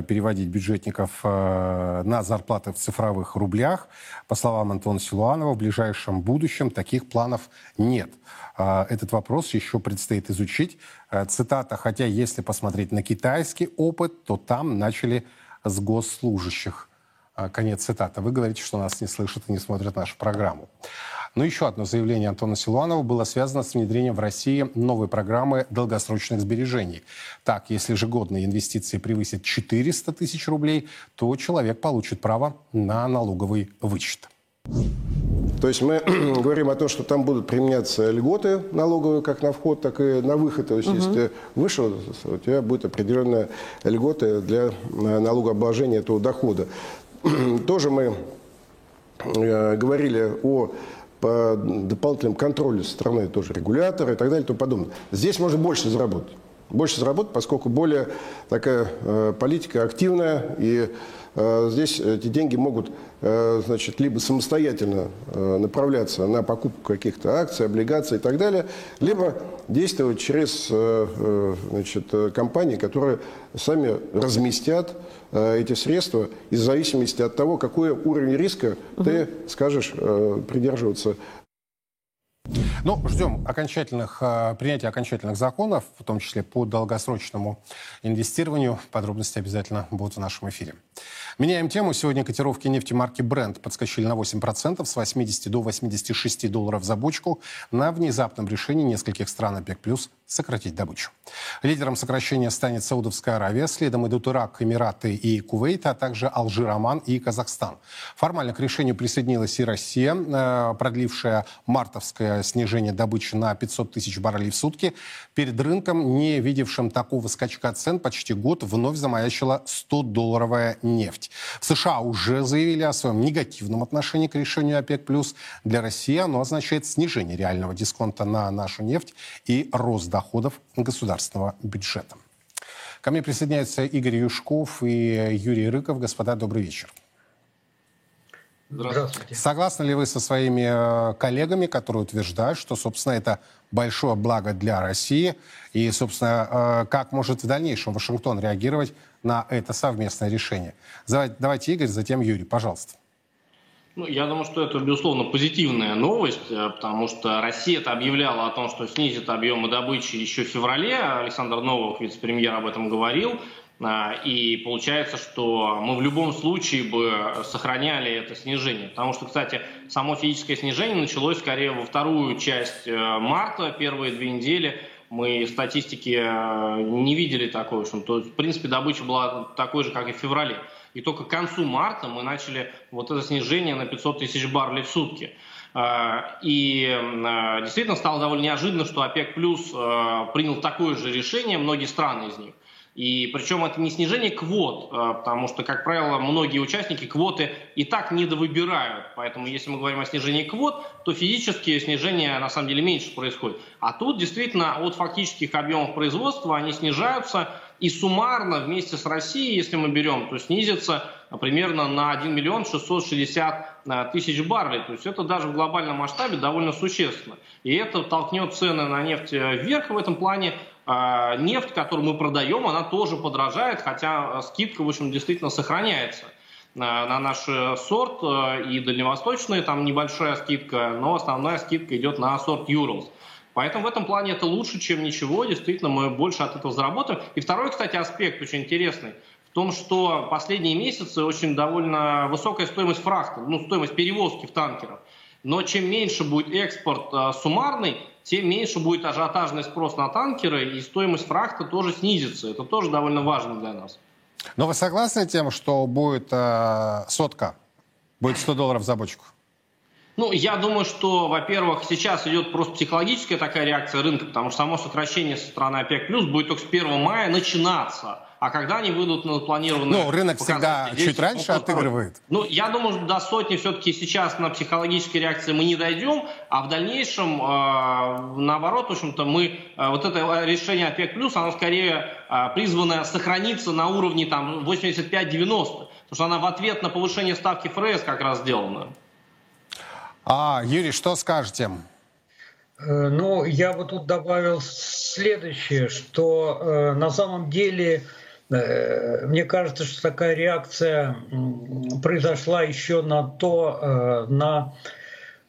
переводить бюджетников на зарплаты в цифровых рублях. По словам Антона Силуанова, в ближайшем будущем таких планов нет. Этот вопрос еще предстоит изучить. Цитата: «Хотя если посмотреть на китайский опыт, то там начали с госслужащих». Конец цитаты. Вы говорите, что нас не слышат и не смотрят нашу программу. Но еще одно заявление Антона Силуанова было связано с внедрением в России новой программы долгосрочных сбережений. Так, если ежегодные инвестиции превысят четыреста тысяч рублей, то человек получит право на налоговый вычет. То есть мы говорим о том, что там будут применяться льготы налоговые как на вход, так и на выход. То есть угу. если ты вышел, у тебя будут определенные льготы для налогообложения этого дохода. Тоже мы говорили о по дополнительному контролю со стороны тоже регулятора и так далее и тому подобное. Здесь можно больше заработать. Больше заработать, поскольку более такая э, политика активная, и э, здесь эти деньги могут э, значит, либо самостоятельно э, направляться на покупку каких-то акций, облигаций и так далее, либо действовать через э, э, значит, компании, которые сами разместят э, эти средства из зависимости от того, какой уровень риска угу. ты скажешь э, придерживаться. Ну, ждем окончательных, принятия окончательных законов, в том числе по долгосрочному инвестированию. Подробности обязательно будут в нашем эфире. Меняем тему. Сегодня котировки нефти марки Brent подскочили на восемь процентов с восьмидесяти до восьмидесяти шести долларов за бочку на внезапном решении нескольких стран ОПЕК+, сократить добычу. Лидером сокращения станет Саудовская Аравия, следом идут Ирак, Эмираты и Кувейт, а также Алжир, Оман и Казахстан. Формально к решению присоединилась и Россия, продлившая мартовское снижение добычи на пятьсот тысяч баррелей в сутки. Перед рынком, не видевшим такого скачка цен почти год, вновь замаячила сто долларовая нефть. В США уже заявили о своем негативном отношении к решению ОПЕК+. Для России оно означает снижение реального дисконта на нашу нефть и рост доходов государственного бюджета. Ко мне присоединяются Игорь Юшков и Юрий Рыков. Господа, добрый вечер. Здравствуйте. Согласны ли вы со своими коллегами, которые утверждают, что, собственно, это большое благо для России? И, собственно, как может в дальнейшем Вашингтон реагировать на это совместное решение? Давайте, Игорь, затем Юрий, пожалуйста. Ну, я думаю, что это, безусловно, позитивная новость, потому что Россия-то объявляла о том, что снизит объемы добычи еще в феврале. Александр Новак, вице-премьер, об этом говорил. И получается, что мы в любом случае бы сохраняли это снижение. Потому что, кстати, само физическое снижение началось скорее во вторую часть марта, первые две недели. Мы статистики не видели такой. То, в принципе, добыча была такой же, как и в феврале. И только к концу марта мы начали вот это снижение на пятьсот тысяч баррелей в сутки. И действительно стало довольно неожиданно, что ОПЕК плюс принял такое же решение, многие страны из них. И причем это не снижение квот, потому что, как правило, многие участники квоты и так недовыбирают. Поэтому, если мы говорим о снижении квот, то физические снижения на самом деле меньше происходят. А тут действительно от фактических объемов производства они снижаются, и суммарно вместе с Россией, если мы берем, то снизится примерно на один миллион шестьсот шестьдесят тысяч баррелей. То есть это даже в глобальном масштабе довольно существенно. И это толкнет цены на нефть вверх в этом плане. Нефть, которую мы продаем, она тоже подорожает, хотя скидка, в общем, действительно сохраняется на наш сорт и дальневосточный, там небольшая скидка, но основная скидка идет на сорт Urals. Поэтому в этом плане это лучше, чем ничего, действительно, мы больше от этого заработаем. И второй, кстати, аспект очень интересный, в том, что последние месяцы очень довольно высокая стоимость фрахта, ну, стоимость перевозки в танкерах. Но чем меньше будет экспорт э, суммарный, тем меньше будет ажиотажный спрос на танкеры, и стоимость фрахта тоже снизится. Это тоже довольно важно для нас. Но вы согласны с тем, что будет э, сотка, будет сто долларов за бочку? Ну, я думаю, что, во-первых, сейчас идет просто психологическая такая реакция рынка, потому что само сокращение со стороны ОПЕК+, будет только с первого мая начинаться. А когда они выйдут на запланированные... Ну, рынок всегда чуть раньше отыгрывает. Ну, я думаю, что до сотни все-таки сейчас на психологической реакции мы не дойдем, а в дальнейшем, э, наоборот, в общем-то, мы... Э, вот это решение ОПЕК+, оно скорее э, призвано сохраниться на уровне там восемьдесят пять девяносто, потому что она в ответ на повышение ставки ФРС как раз сделана. А, Юрий, что скажете? Ну, я бы тут добавил следующее, что э, на самом деле... Мне кажется, что такая реакция произошла еще на то, на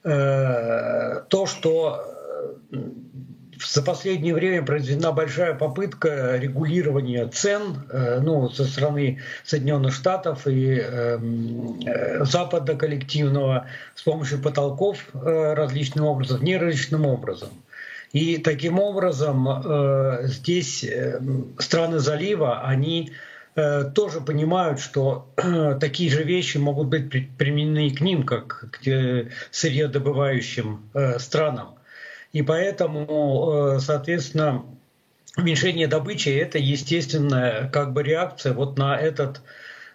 то, что за последнее время произведена большая попытка регулирования цен, ну, со стороны Соединенных Штатов и Запада коллективного с помощью потолков различным образом, неразличным образом. И таким образом э, здесь э, страны залива, они э, тоже понимают, что э, такие же вещи могут быть применены к ним, как к э, сырьедобывающим э, странам. И поэтому, э, соответственно, уменьшение добычи – это естественная как бы реакция вот на этот,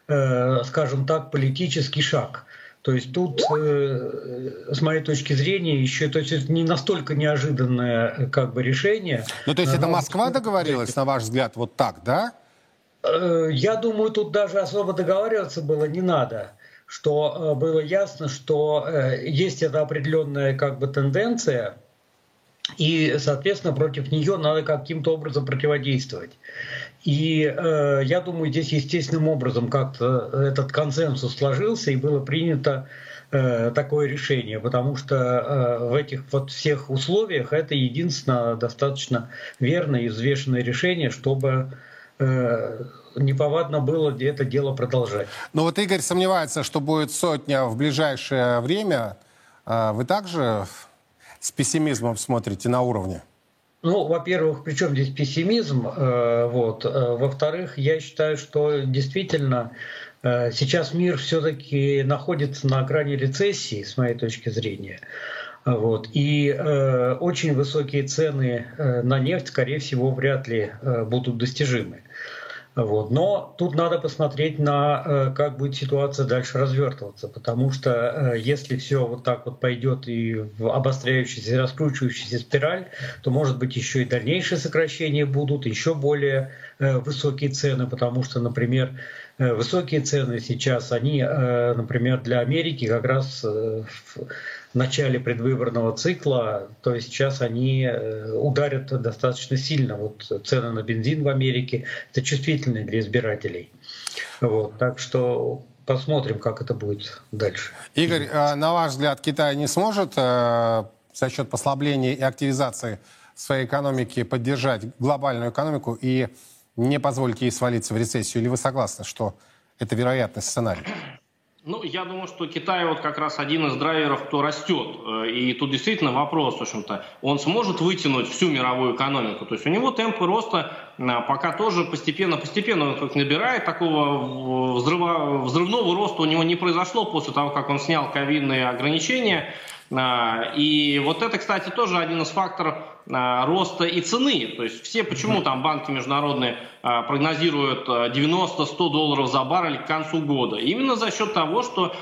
э, скажем так, политический шаг. То есть тут, с моей точки зрения, еще то есть это не настолько неожиданное как бы решение. Ну, то есть это Москва договорилась, на ваш взгляд, вот так, да? Я думаю, тут даже особо договариваться было не надо. Что было ясно, что есть эта определенная как бы тенденция, и, соответственно, против нее надо каким-то образом противодействовать. И э, я думаю, здесь естественным образом как-то этот консенсус сложился и было принято э, такое решение, потому что э, в этих вот всех условиях это единственное достаточно верное и взвешенное решение, чтобы э, неповадно было это дело продолжать. Но вот Игорь сомневается, что будет сотня в ближайшее время. Вы также с пессимизмом смотрите на уровне? Ну, во-первых, при чем здесь пессимизм? Вот. Во-вторых, я считаю, что действительно сейчас мир все-таки находится на грани рецессии, с моей точки зрения. Вот. И очень высокие цены на нефть, скорее всего, вряд ли будут достижимы. Вот. Но тут надо посмотреть на, как будет ситуация дальше развертываться, потому что если все вот так вот пойдет и в обостряющуюся, раскручивающуюся спираль, то, может быть, еще и дальнейшие сокращения будут, еще более высокие цены, потому что, например, высокие цены сейчас, они, например, для Америки как раз в начале предвыборного цикла, то есть сейчас они ударят достаточно сильно. Вот цены на бензин в Америке — это чувствительные для избирателей. Вот, так что посмотрим, как это будет дальше. Игорь, на ваш взгляд, Китай не сможет за счет послабления и активизации своей экономики поддержать глобальную экономику и не позволить ей свалиться в рецессию? Или вы согласны, что это вероятный сценарий? Ну, я думаю, что Китай вот как раз один из драйверов, кто растет. И тут действительно вопрос, в общем-то, он сможет вытянуть всю мировую экономику. То есть у него темпы роста пока тоже постепенно-постепенно он как набирает. Такого взрыва, взрывного роста у него не произошло после того, как он снял ковидные ограничения. И вот это, кстати, тоже один из факторов роста и цены. То есть все, почему там банки международные прогнозируют девяносто-сто долларов за баррель к концу года? Именно за счет того, что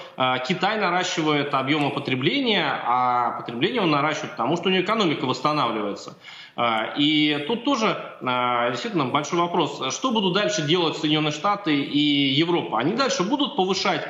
Китай наращивает объемы потребления, а потребление он наращивает потому, что у него экономика восстанавливается. И тут тоже действительно большой вопрос, что будут дальше делать Соединенные Штаты и Европа? Они дальше будут повышать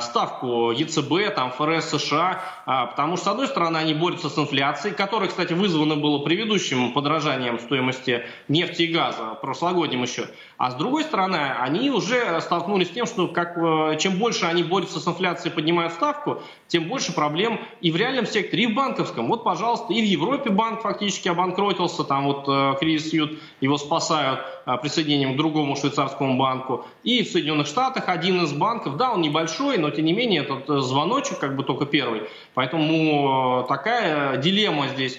ставку ЕЦБ, там, ФРС США, потому что, с одной стороны, они борются с инфляцией, которая, кстати, вызвана была предыдущим подорожанием стоимости нефти и газа, прошлогодним еще. А с другой стороны, они уже столкнулись с тем, что как, чем больше они борются с инфляцией и поднимают ставку, тем больше проблем и в реальном секторе, и в банковском. Вот, пожалуйста, и в Европе банк фактически обанкротился, там вот кризис ют, его спасают присоединением к другому швейцарскому банку. И в Соединенных Штатах один из банков, да, он небольшой, но тем не менее этот звоночек как бы только первый. Поэтому такая дилемма здесь.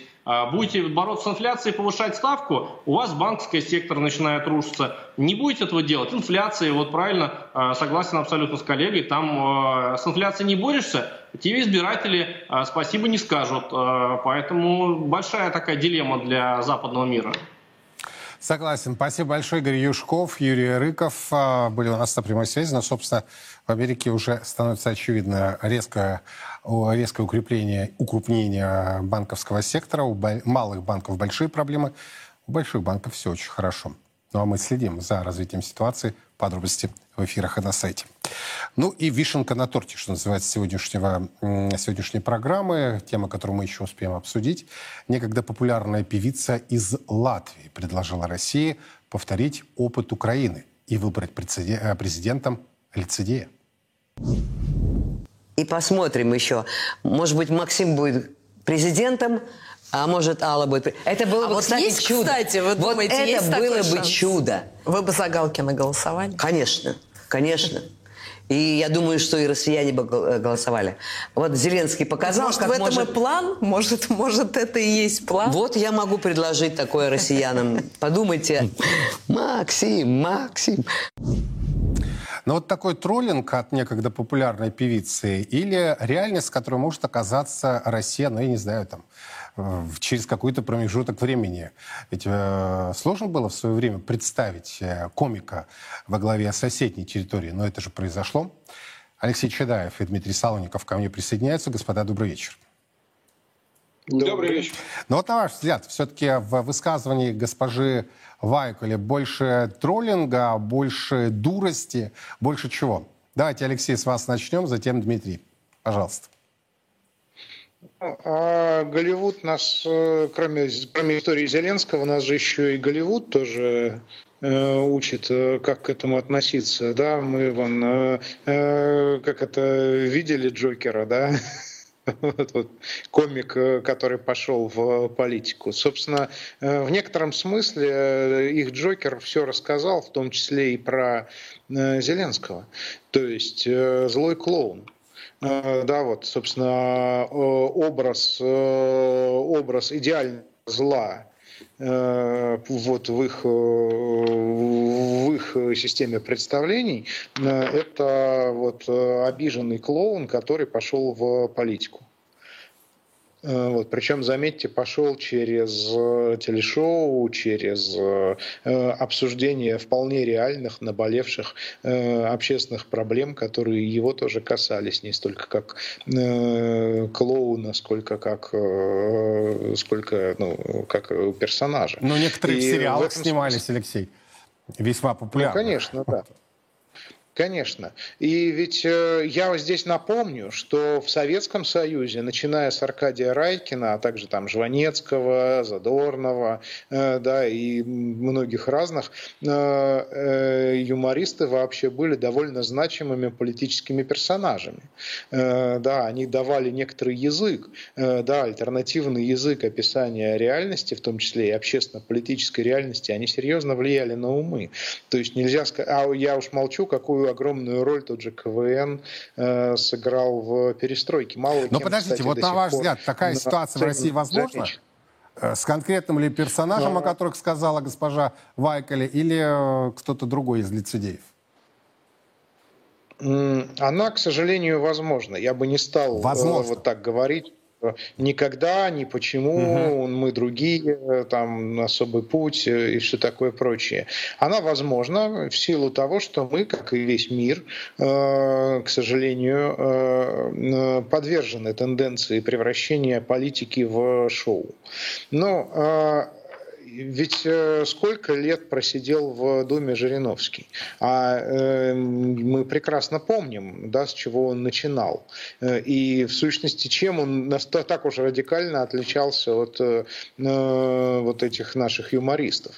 Будете бороться с инфляцией, повышать ставку, у вас банковский сектор начинает рушиться. Не будете этого делать, инфляция, вот правильно, согласен абсолютно с коллегой, там с инфляцией не борешься, тебе избиратели спасибо не скажут. Поэтому большая такая дилемма для западного мира. Согласен. Спасибо большое, Игорь Юшков, Юрий Рыков. Были у нас на прямой связи, но, собственно, в Америке уже становится очевидно резкое, резкое укрепление, укрупнение банковского сектора. У малых банков большие проблемы, у больших банков все очень хорошо. Ну а мы следим за развитием ситуации. Подробности в эфирах и на сайте. Ну и вишенка на торте, что называется, сегодняшнего, сегодняшней программы. Тема, которую мы еще успеем обсудить. Некогда популярная певица из Латвии предложила России повторить опыт Украины и выбрать президентом лицедея. И посмотрим еще. Может быть, Максим будет президентом, а может, Алла будет... Это было а бы, вот кстати, есть, чудо. Кстати, вы думаете, вот есть это было шанс? Бы чудо. Вы бы за Галкина голосовали? Конечно, конечно. И я думаю, что и россияне бы голосовали. Вот Зеленский показал, может, как в этом может... и план? Может, может, это и есть план? Вот я могу предложить такое россиянам. Подумайте. Максим, Максим. Но вот такой троллинг от некогда популярной певицы или реальность, которой может оказаться Россия, ну, я не знаю, там, через какой-то промежуток времени. Ведь э, сложно было в свое время представить комика во главе соседней территории, но это же произошло. Алексей Чедаев и Дмитрий Салонников ко мне присоединяются. Господа, добрый вечер. Добрый вечер. Ну вот, на ваш взгляд, все-таки в высказывании госпожи Вайкуле больше троллинга, больше дурости, больше чего? Давайте, Алексей, с вас начнем, затем Дмитрий. Пожалуйста. А Голливуд нас, кроме, кроме истории Зеленского, нас же еще и Голливуд тоже э, учит, как к этому относиться. Да, мы вон, э, э, как это, видели Джокера, да? Вот, вот, комик, который пошел в политику. Собственно, в некотором смысле их Джокер все рассказал, в том числе и про Зеленского. То есть злой клоун. Да, вот, собственно, образ, образ идеального зла вот в их, в их системе представлений – это вот обиженный клоун, который пошел в политику. Вот, причем, заметьте, пошел через телешоу, через обсуждение вполне реальных, наболевших общественных проблем, которые его тоже касались, не столько как клоуна, сколько как, сколько, ну, как персонажа. Но некоторые и в сериалах в этом... снимались, Алексей. весьма популярных. Ну, конечно, да. Конечно. И ведь э, я здесь напомню, что в Советском Союзе, начиная с Аркадия Райкина, а также там Жванецкого, Задорнова, э, да, и многих разных, э, э, юмористы вообще были довольно значимыми политическими персонажами. Э, да, они давали некоторый язык, э, да, альтернативный язык описания реальности, в том числе и общественно-политической реальности, они серьезно влияли на умы. То есть нельзя сказать, а я уж молчу, какую огромную роль тот же КВН э, сыграл в перестройке. Мало Но кем, подождите, кстати, вот на ваш взгляд, такая ситуация в России возможна? С конкретным ли персонажем, Но... о которых сказала госпожа Вайкали, или кто-то другой из лицедеев? Она, к сожалению, возможна. Я бы не стал возможно. вот так говорить. Никогда, ни почему, угу. мы другие, там, особый путь и все такое прочее. Она возможна в силу того, что мы, как и весь мир, э, к сожалению, э, подвержены тенденции превращения политики в шоу. Но э, Ведь сколько лет просидел в Думе Жириновский? А э, мы прекрасно помним, да, с чего он начинал. И в сущности, чем он так уж радикально отличался от э, вот этих наших юмористов.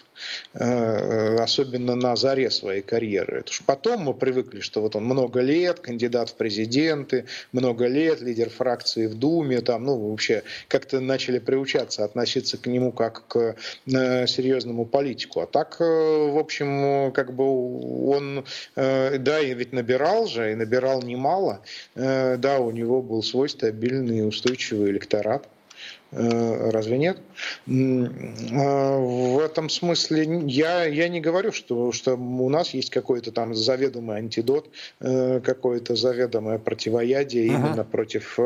Э, особенно на заре своей карьеры. Это ж потом мы привыкли, что вот он много лет кандидат в президенты, много лет лидер фракции в Думе. Там, ну, вообще как-то начали приучаться относиться к нему как к серьезному политику. А так, в общем, как бы он, да, и ведь набирал же, и набирал немало. Да, у него был свой стабильный и устойчивый электорат. Разве нет? В этом смысле я, я не говорю, что, что у нас есть какой-то там заведомый антидот, какое-то заведомое противоядие ага. именно против...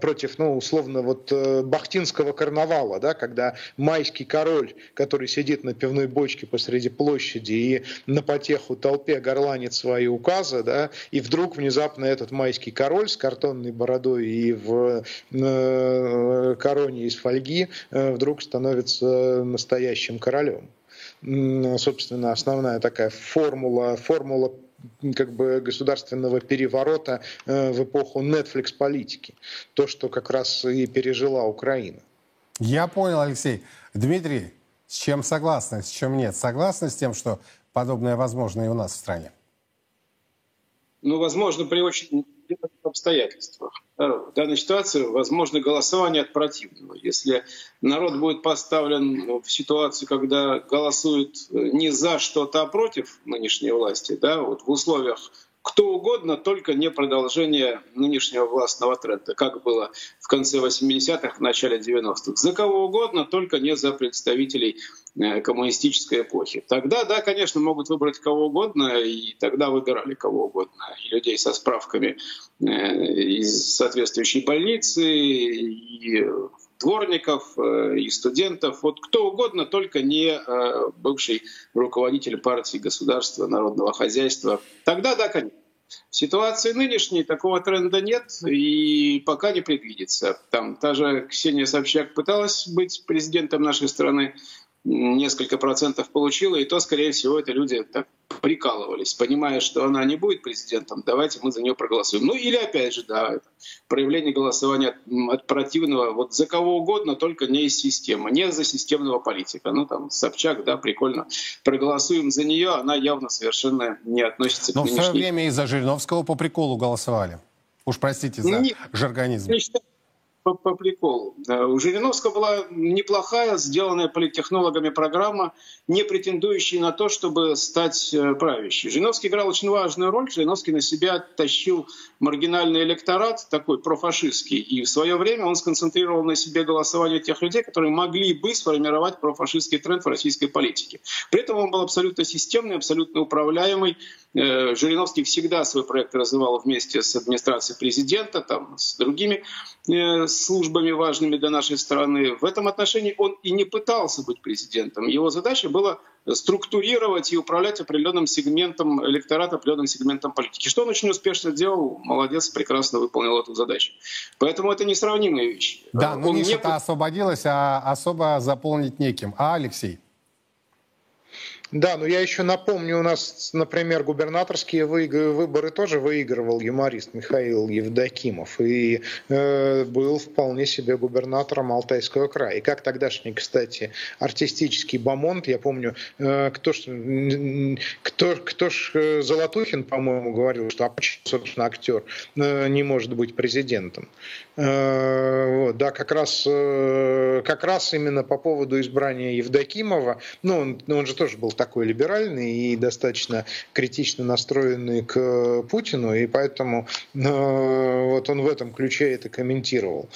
против, ну, условно, вот бахтинского карнавала, да, когда майский король, который сидит на пивной бочке посреди площади и на потеху толпе горланит свои указы, да, и вдруг внезапно этот майский король с картонной бородой и в э, короне из фольги э, вдруг становится настоящим королем. Собственно, основная такая формула, формула как бы государственного переворота в эпоху Netflix-политики. То, что как раз и пережила Украина. Я понял, Алексей. Дмитрий, с чем согласны, с чем нет? Согласны с тем, что подобное возможно и у нас в стране? Ну, возможно, при очень обстоятельствах. В данной ситуации возможно голосование от противного. Если народ будет поставлен в ситуацию, когда голосуют не за что-то, а против нынешней власти, да, вот в условиях кто угодно, только не продолжение нынешнего властного тренда, как было в конце восьмидесятых, в начале девяностых. За кого угодно, только не за представителей коммунистической эпохи. Тогда, да, конечно, могут выбрать кого угодно, и тогда выбирали кого угодно. И людей со справками из соответствующей больницы, и дворников, и студентов. Вот кто угодно, только не бывший руководитель партии, государства, народного хозяйства. Тогда, да, конечно. В ситуации нынешней такого тренда нет и пока не предвидится. Там та же Ксения Собчак пыталась быть президентом нашей страны, несколько процентов получила, и то, скорее всего, это люди так прикалывались, понимая, что она не будет президентом, давайте мы за нее проголосуем. Ну или опять же, да, проявление голосования от, от противного, вот за кого угодно, только не из системы, не за системного политика. Ну там Собчак, да, прикольно, проголосуем за нее, она явно совершенно не относится Но к нынешней... Но в свое время из-за Жириновского по приколу голосовали. Уж простите за Нет. жаргонизм. По, по приколу. У Жириновского была неплохая, сделанная политтехнологами программа, не претендующая на то, чтобы стать правящей. Жириновский играл очень важную роль. Жириновский на себя тащил маргинальный электорат, такой профашистский. И в свое время он сконцентрировал на себе голосование тех людей, которые могли бы сформировать профашистский тренд в российской политике. При этом он был абсолютно системный, абсолютно управляемый. Жириновский всегда свой проект развивал вместе с администрацией президента, там, с другими службами важными для нашей страны. В этом отношении он и не пытался быть президентом. Его задача была структурировать и управлять определенным сегментом электората, определенным сегментом политики. Что он очень успешно делал, молодец, прекрасно выполнил эту задачу. Поэтому это несравнимые вещи. Да, но не... ниша-то освободилась, а особо заполнить неким. А, Алексей? Да, но я еще напомню, у нас, например, губернаторские выборы тоже выигрывал юморист Михаил Евдокимов и э, был вполне себе губернатором Алтайского края. И как тогдашний, кстати, артистический бомонд, я помню, э, кто ж, кто, кто ж Золотухин, по-моему, говорил, что а почему, собственно, актер э, не может быть президентом. Э, вот, да, как раз, э, как раз именно по поводу избрания Евдокимова, ну, он, он же тоже был такой либеральный и достаточно критично настроенный к Путину, и поэтому э, вот он в этом ключе это комментировал.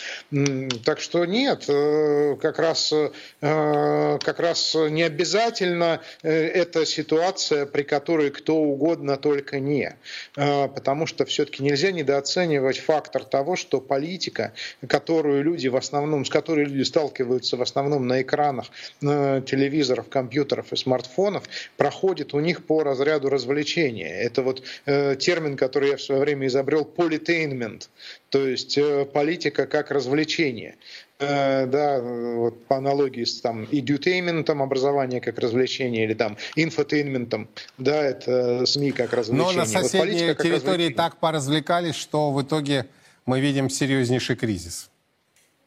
Так что нет, э, как раз, э, как раз не обязательно э, эта ситуация, при которой кто угодно, только не. Э, потому что все-таки нельзя недооценивать фактор того, что политика, которую люди в основном, с которой люди сталкиваются в основном на экранах э, телевизоров, компьютеров и смартфонов, проходит у них по разряду развлечения. Это вот э, термин, который я в свое время изобрел, политейнмент, то есть э, политика как развлечение. Э, да, вот по аналогии с там эдютейментом, образование как развлечение, или там инфотейнментом, да, это СМИ как развлечение. Но на соседней вот территории так поразвлекались, что в итоге мы видим серьезнейший кризис.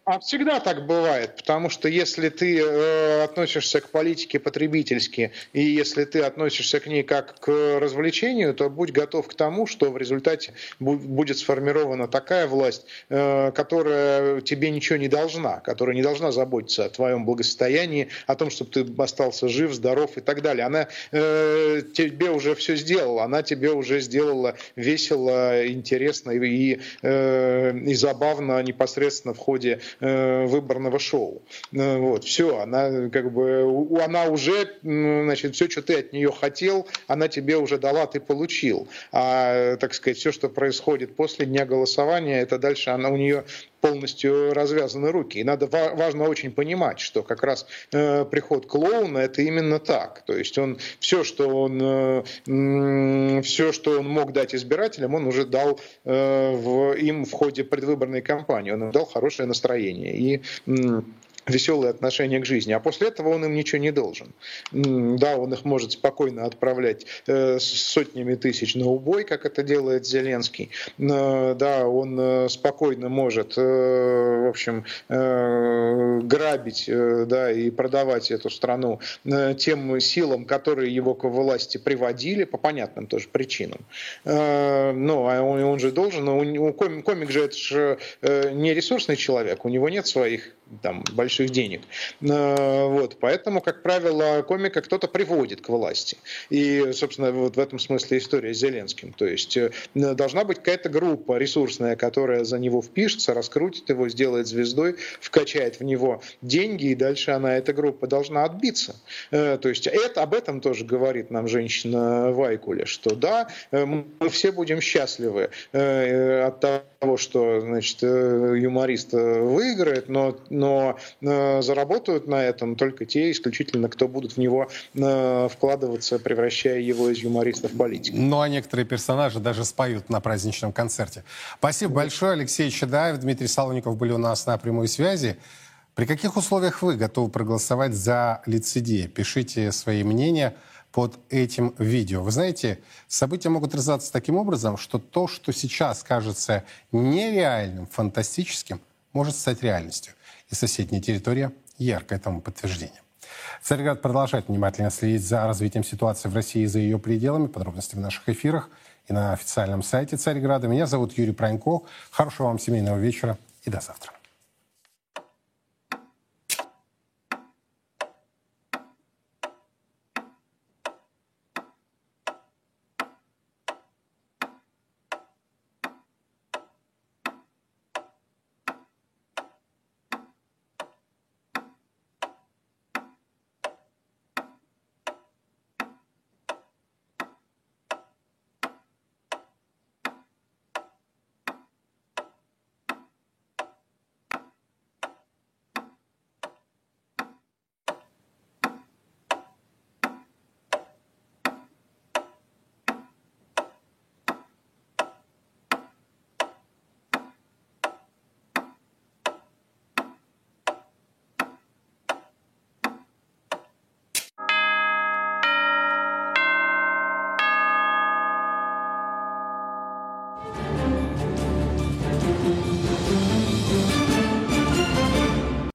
А всегда так бывает, потому что если ты э, относишься к политике потребительски, и если ты относишься к ней как к развлечению, то будь готов к тому, что в результате будет сформирована такая власть, э, которая тебе ничего не должна, которая не должна заботиться о твоем благосостоянии, о том, чтобы ты остался жив, здоров и так далее. Она э, тебе уже все сделала, она тебе уже сделала весело, интересно и, э, и забавно непосредственно в ходе выборного шоу. Вот, все, она как бы, она уже, значит, все, что ты от нее хотел, она тебе уже дала, ты получил. А, так сказать, все, что происходит после дня голосования, это дальше она у нее полностью развязаны руки. И надо, важно очень понимать, что как раз э, приход клоуна — это именно так. То есть он все, что он, э, все, что он мог дать избирателям, он уже дал э, в, им в ходе предвыборной кампании. Он им дал хорошее настроение и э, веселое отношение к жизни. А после этого он им ничего не должен. Да, он их может спокойно отправлять э, сотнями тысяч на убой, как это делает Зеленский. Э, да, он э, спокойно может, э, в общем, э, грабить э, да, и продавать эту страну э, тем силам, которые его к власти приводили, по понятным тоже причинам. Э, ну, а он, он же должен, у, у комик, комик же это же э, не ресурсный человек, у него нет своих там больших денег. Вот. Поэтому, как правило, комика кто-то приводит к власти. И, собственно, вот в этом смысле история с Зеленским. То есть должна быть какая-то группа ресурсная, которая за него впишется, раскрутит его, сделает звездой, вкачает в него деньги, и дальше она, эта группа, должна отбиться. То есть это, об этом тоже говорит нам женщина Вайкуля, что да, мы все будем счастливы от того, что, значит, юморист выиграет, но, но заработают на этом только те исключительно, кто будут в него э, вкладываться, превращая его из юмориста в политика. Ну, а некоторые персонажи даже споют на праздничном концерте. Спасибо большое. Алексей Чедаев, Дмитрий Салонников были у нас на прямой связи. При каких условиях вы готовы проголосовать за лицедея? Пишите свои мнения под этим видео. Вы знаете, события могут развиваться таким образом, что то, что сейчас кажется нереальным, фантастическим, может стать реальностью. И соседняя территория ярко этому подтверждение. Царьград продолжает внимательно следить за развитием ситуации в России и за ее пределами. Подробности в наших эфирах и на официальном сайте Царьграда. Меня зовут Юрий Пронько. Хорошего вам семейного вечера и до завтра.